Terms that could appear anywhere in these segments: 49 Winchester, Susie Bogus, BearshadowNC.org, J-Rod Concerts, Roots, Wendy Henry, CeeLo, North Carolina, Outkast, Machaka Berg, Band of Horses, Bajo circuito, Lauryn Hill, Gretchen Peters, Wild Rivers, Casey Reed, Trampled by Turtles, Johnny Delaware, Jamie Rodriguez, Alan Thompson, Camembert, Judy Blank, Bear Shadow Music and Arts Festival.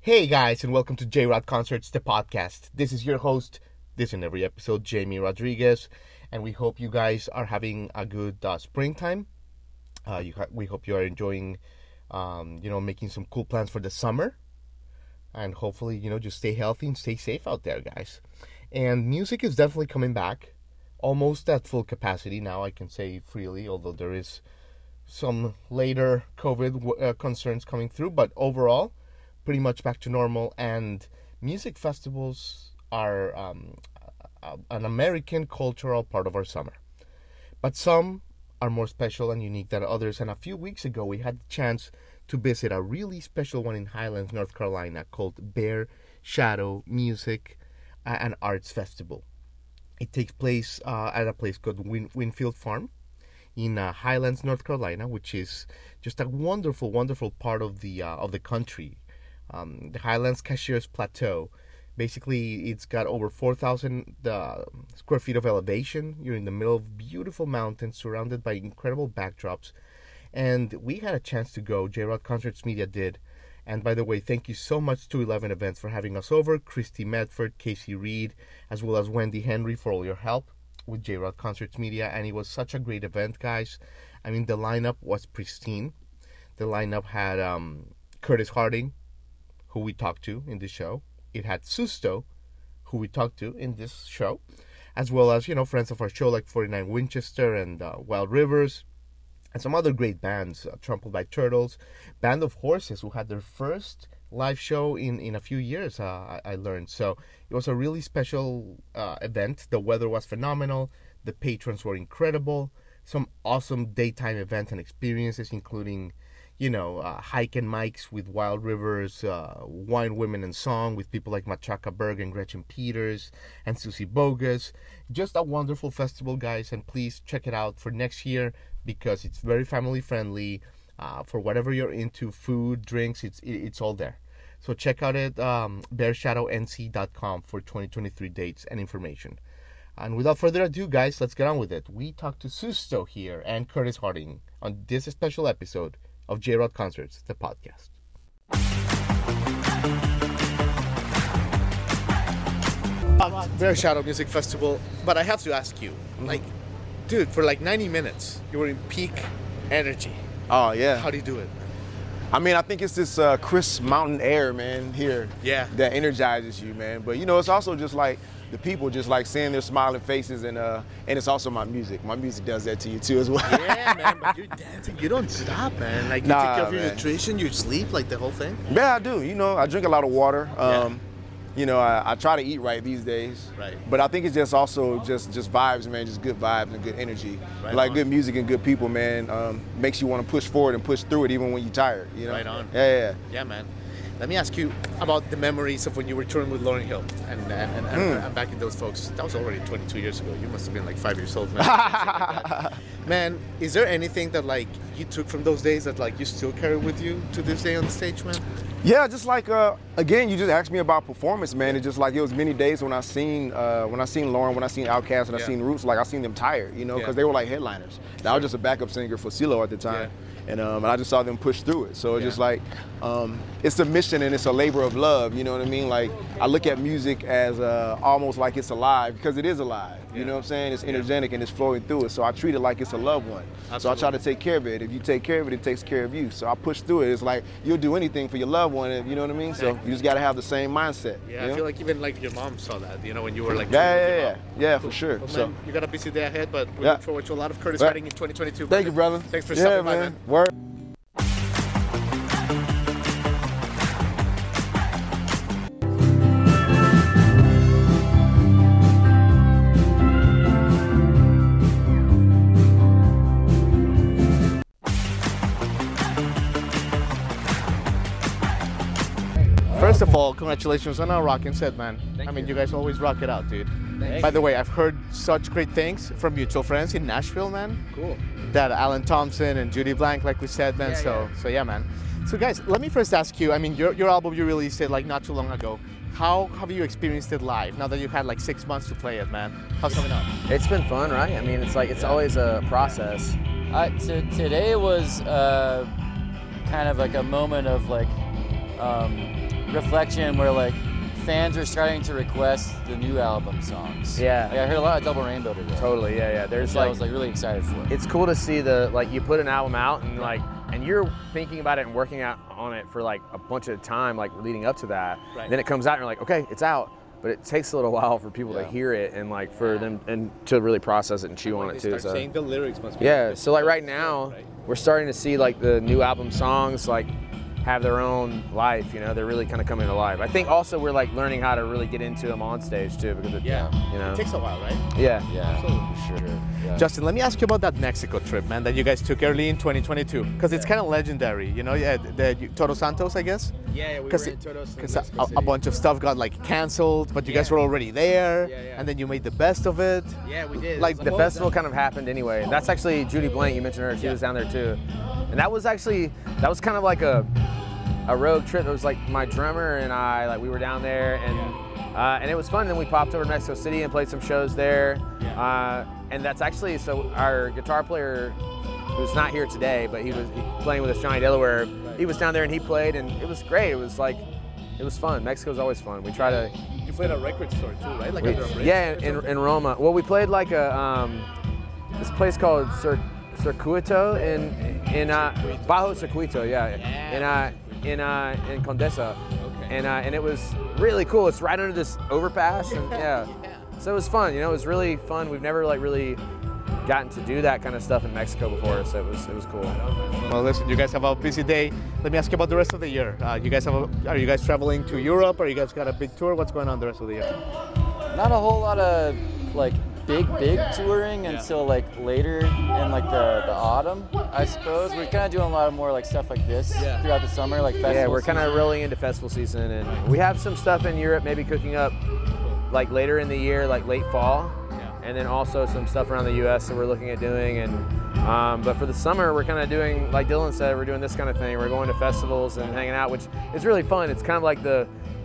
Hey guys, and welcome to J-Rod Concerts, the podcast. This is your host, this in every episode, Jamie Rodriguez, and we hope you guys are having a good springtime. We hope you are enjoying, making some cool plans for the summer, and hopefully, just stay healthy and stay safe out there, guys. And music is definitely coming back, almost at full capacity now, I can say freely, although there is some later COVID concerns coming through, but overall, pretty much back to normal, and music festivals are an American cultural part of our summer. But some are more special and unique than others, and a few weeks ago we had the chance to visit a really special one in Highlands, North Carolina, called Bear Shadow Music and Arts Festival. It takes place at a place called Winfield Farm in Highlands, North Carolina, which is just a wonderful, wonderful part of the country. The Highlands Cashier's Plateau. Basically, it's got over 4,000 square feet of elevation. You're in the middle of beautiful mountains surrounded by incredible backdrops. And we had a chance to go. J-Rod Concerts Media did. And by the way, thank you so much to 11 Events for having us over. Christy Medford, Casey Reed, as well as Wendy Henry for all your help with J-Rod Concerts Media. And it was such a great event, guys. I mean, the lineup was pristine. The lineup had Curtis Harding, who we talked to in this show. It had Susto, who we talked to in this show, as well as, friends of our show like 49 Winchester and Wild Rivers, and some other great bands, Trampled by Turtles, Band of Horses, who had their first live show in a few years, I learned. So it was a really special event. The weather was phenomenal. The patrons were incredible. Some awesome daytime events and experiences, including hike and mics with Wild Rivers, wine, women, and song with people like Machaka Berg and Gretchen Peters and Susie Bogus. Just a wonderful festival, guys, and please check it out for next year because it's very family friendly. For whatever you're into, food, drinks, it's all there. So check out it, BearshadowNC.org for 2023 dates and information. And without further ado, guys, let's get on with it. We talked to Susto here and Curtis Harding on this special episode of J-Rod Concerts, the podcast. Bear Shadow Music Festival, but I have to ask you, for 90 minutes, you were in peak energy. Oh, yeah. How do you do it? I mean, I think it's this crisp mountain air, man, here that energizes you, man. But, it's also just the people, just seeing their smiling faces, and it's also my music. My music does that to you too as well. Yeah, man, but you're dancing. You don't stop, man. You take care of your nutrition, your sleep, the whole thing. Yeah, I do. I drink a lot of water. I try to eat right these days. Right. But I think it's just also just vibes, man. Just good vibes and good energy. Right good music and good people, man. Makes you want to push forward and push through it even when you're tired. Right on. Yeah. Yeah, man. Let me ask you about the memories of when you were touring with Lauryn Hill and back in those folks. That was already 22 years ago. You must have been 5 years old, man. Man, is there anything that you took from those days that you still carry with you to this day on the stage, man? Yeah, just again, you just asked me about performance, man. It's just it was many days when I seen Lauryn, when I seen Outkast, and I seen Roots. I seen them tired, because they were headliners. Sure. I was just a backup singer for CeeLo at the time. Yeah. And I just saw them push through it. So it's just it's a mission and it's a labor of love, you know what I mean? I look at music as almost like it's alive, because it is alive, you know what I'm saying? It's energetic and it's flowing through it. So I treat it like it's a loved one. Absolutely. So I try to take care of it. If you take care of it, it takes care of you. So I push through it. It's you'll do anything for your loved one, you know what I mean? Exactly. So you just gotta have the same mindset. Yeah, I feel even your mom saw that, when you were for sure. Well, man, you got a busy day ahead, but we look forward to a lot of Curtis Harding in 2022. Thank you, brother. Thanks for stopping by, man. Word. First of all, congratulations on a rocking set, man. Thank you. You guys always rock it out, dude. By the way, I've heard such great things from mutual friends in Nashville, man. Cool. That Alan Thompson and Judy Blank, like we said, man. So yeah, man. So guys, let me first ask you, I mean, your album, you released it like not too long ago. How have you experienced it live, now that you've had like 6 months to play it, man? How's it coming up? It's been fun, right? I mean, it's like, it's always a process. So today was kind of like a moment of like reflection where like fans are starting to request the new album songs. Yeah. Like I heard a lot of Double Rainbow today. Totally, yeah, yeah. There's like, I was like really excited for it. It's cool to see the, like you put an album out and like, and you're thinking about it and working out on it for like a bunch of time, like leading up to that. Right. Then it comes out and you're like, okay, it's out. But it takes a little while for people to hear it and like for them and to really process it and chew on it too. So saying the lyrics must be so like right now, we're starting to see like the new album songs like have their own life, you know, they're really kind of coming alive. I think also we're like learning how to really get into them on stage too, because it, you know, it takes a while, right? Yeah, yeah, absolutely, sure. Yeah. Justin, let me ask you about that Mexico trip, man, that you guys took early in 2022, because it's kind of legendary, you know. The Todos Santos, I guess. Yeah, we were in Todos. Because a bunch of stuff got like canceled, but you guys were already there, and then you made the best of it. Yeah, we did. Like the festival kind of happened anyway. That's actually Judy Blank. You mentioned her; she was down there too, and that was actually kind of like a road trip. It was like my drummer and I, like we were down there, and it was fun. And then we popped over to Mexico City and played some shows there. Yeah. And that's actually, so our guitar player, who's not here today, but he was playing with us, Johnny Delaware. He was down there and he played, and it was great. It was like, it was fun. Mexico's always fun. We try to. You played a record store too, right? Like in Roma. Well, we played like a this place called Circuito in Bajo Circuito, in Condesa, and it was really cool. It's right under this overpass, and so it was fun. You know, it was really fun. We've never like really gotten to do that kind of stuff in Mexico before, so it was cool. Well, listen, you guys have a busy day. Let me ask you about the rest of the year. Are you guys traveling to Europe? Or you guys got a big tour? What's going on the rest of the year? Not a whole lot of like big touring until like later in like the autumn, I suppose. We're kind of doing a lot of more like stuff like this throughout the summer, like festival. Yeah, we're kind of rolling into festival season, and we have some stuff in Europe maybe cooking up like later in the year, like late fall, and then also some stuff around the U.S. that we're looking at doing. And but for the summer, we're kind of doing, like Dylan said, we're doing this kind of thing. We're going to festivals and hanging out, which is really fun. It's kind of like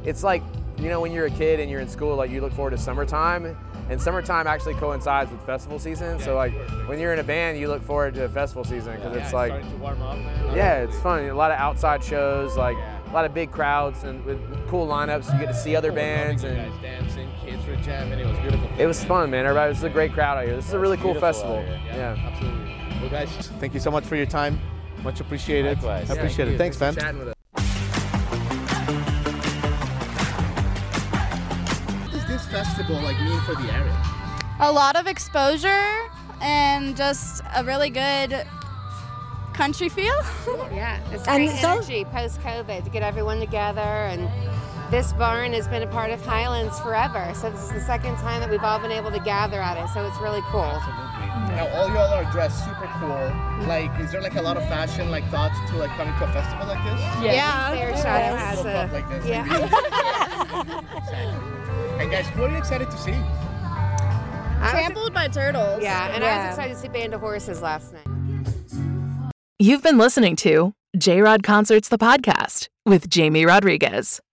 it's like, you know, when you're a kid and you're in school, like you look forward to summertime. And summertime actually coincides with festival season, so like when you're in a band, you look forward to festival season because it's like starting to warm up, man. It's fun. A lot of outside shows, like a lot of big crowds and with cool lineups. You get to see other bands and guys dancing, kids were jamming. It was beautiful. It was fun, man. Everybody, it was a great crowd out here. This is a really cool festival. Yeah, absolutely. Well, guys, thank you so much for your time. Much appreciated. Likewise. I appreciate it. Thanks, man. Chatting with us. Festival like mean for the area? A lot of exposure and just a really good country feel. Yeah, it's great energy post-COVID to get everyone together, and this barn has been a part of Highlands forever, so this is the second time that we've all been able to gather at it, so it's really cool. Absolutely. Now all y'all are dressed super cool. Like, is there like a lot of fashion like thoughts to like coming to a festival like this? Yeah. Bear Shadow has a like this. Yeah. And guys, what are you excited to see? Trampled by Turtles. Yeah, and I was excited to see Band of Horses last night. You've been listening to J-Rod Concerts, the podcast with Jamie Rodriguez.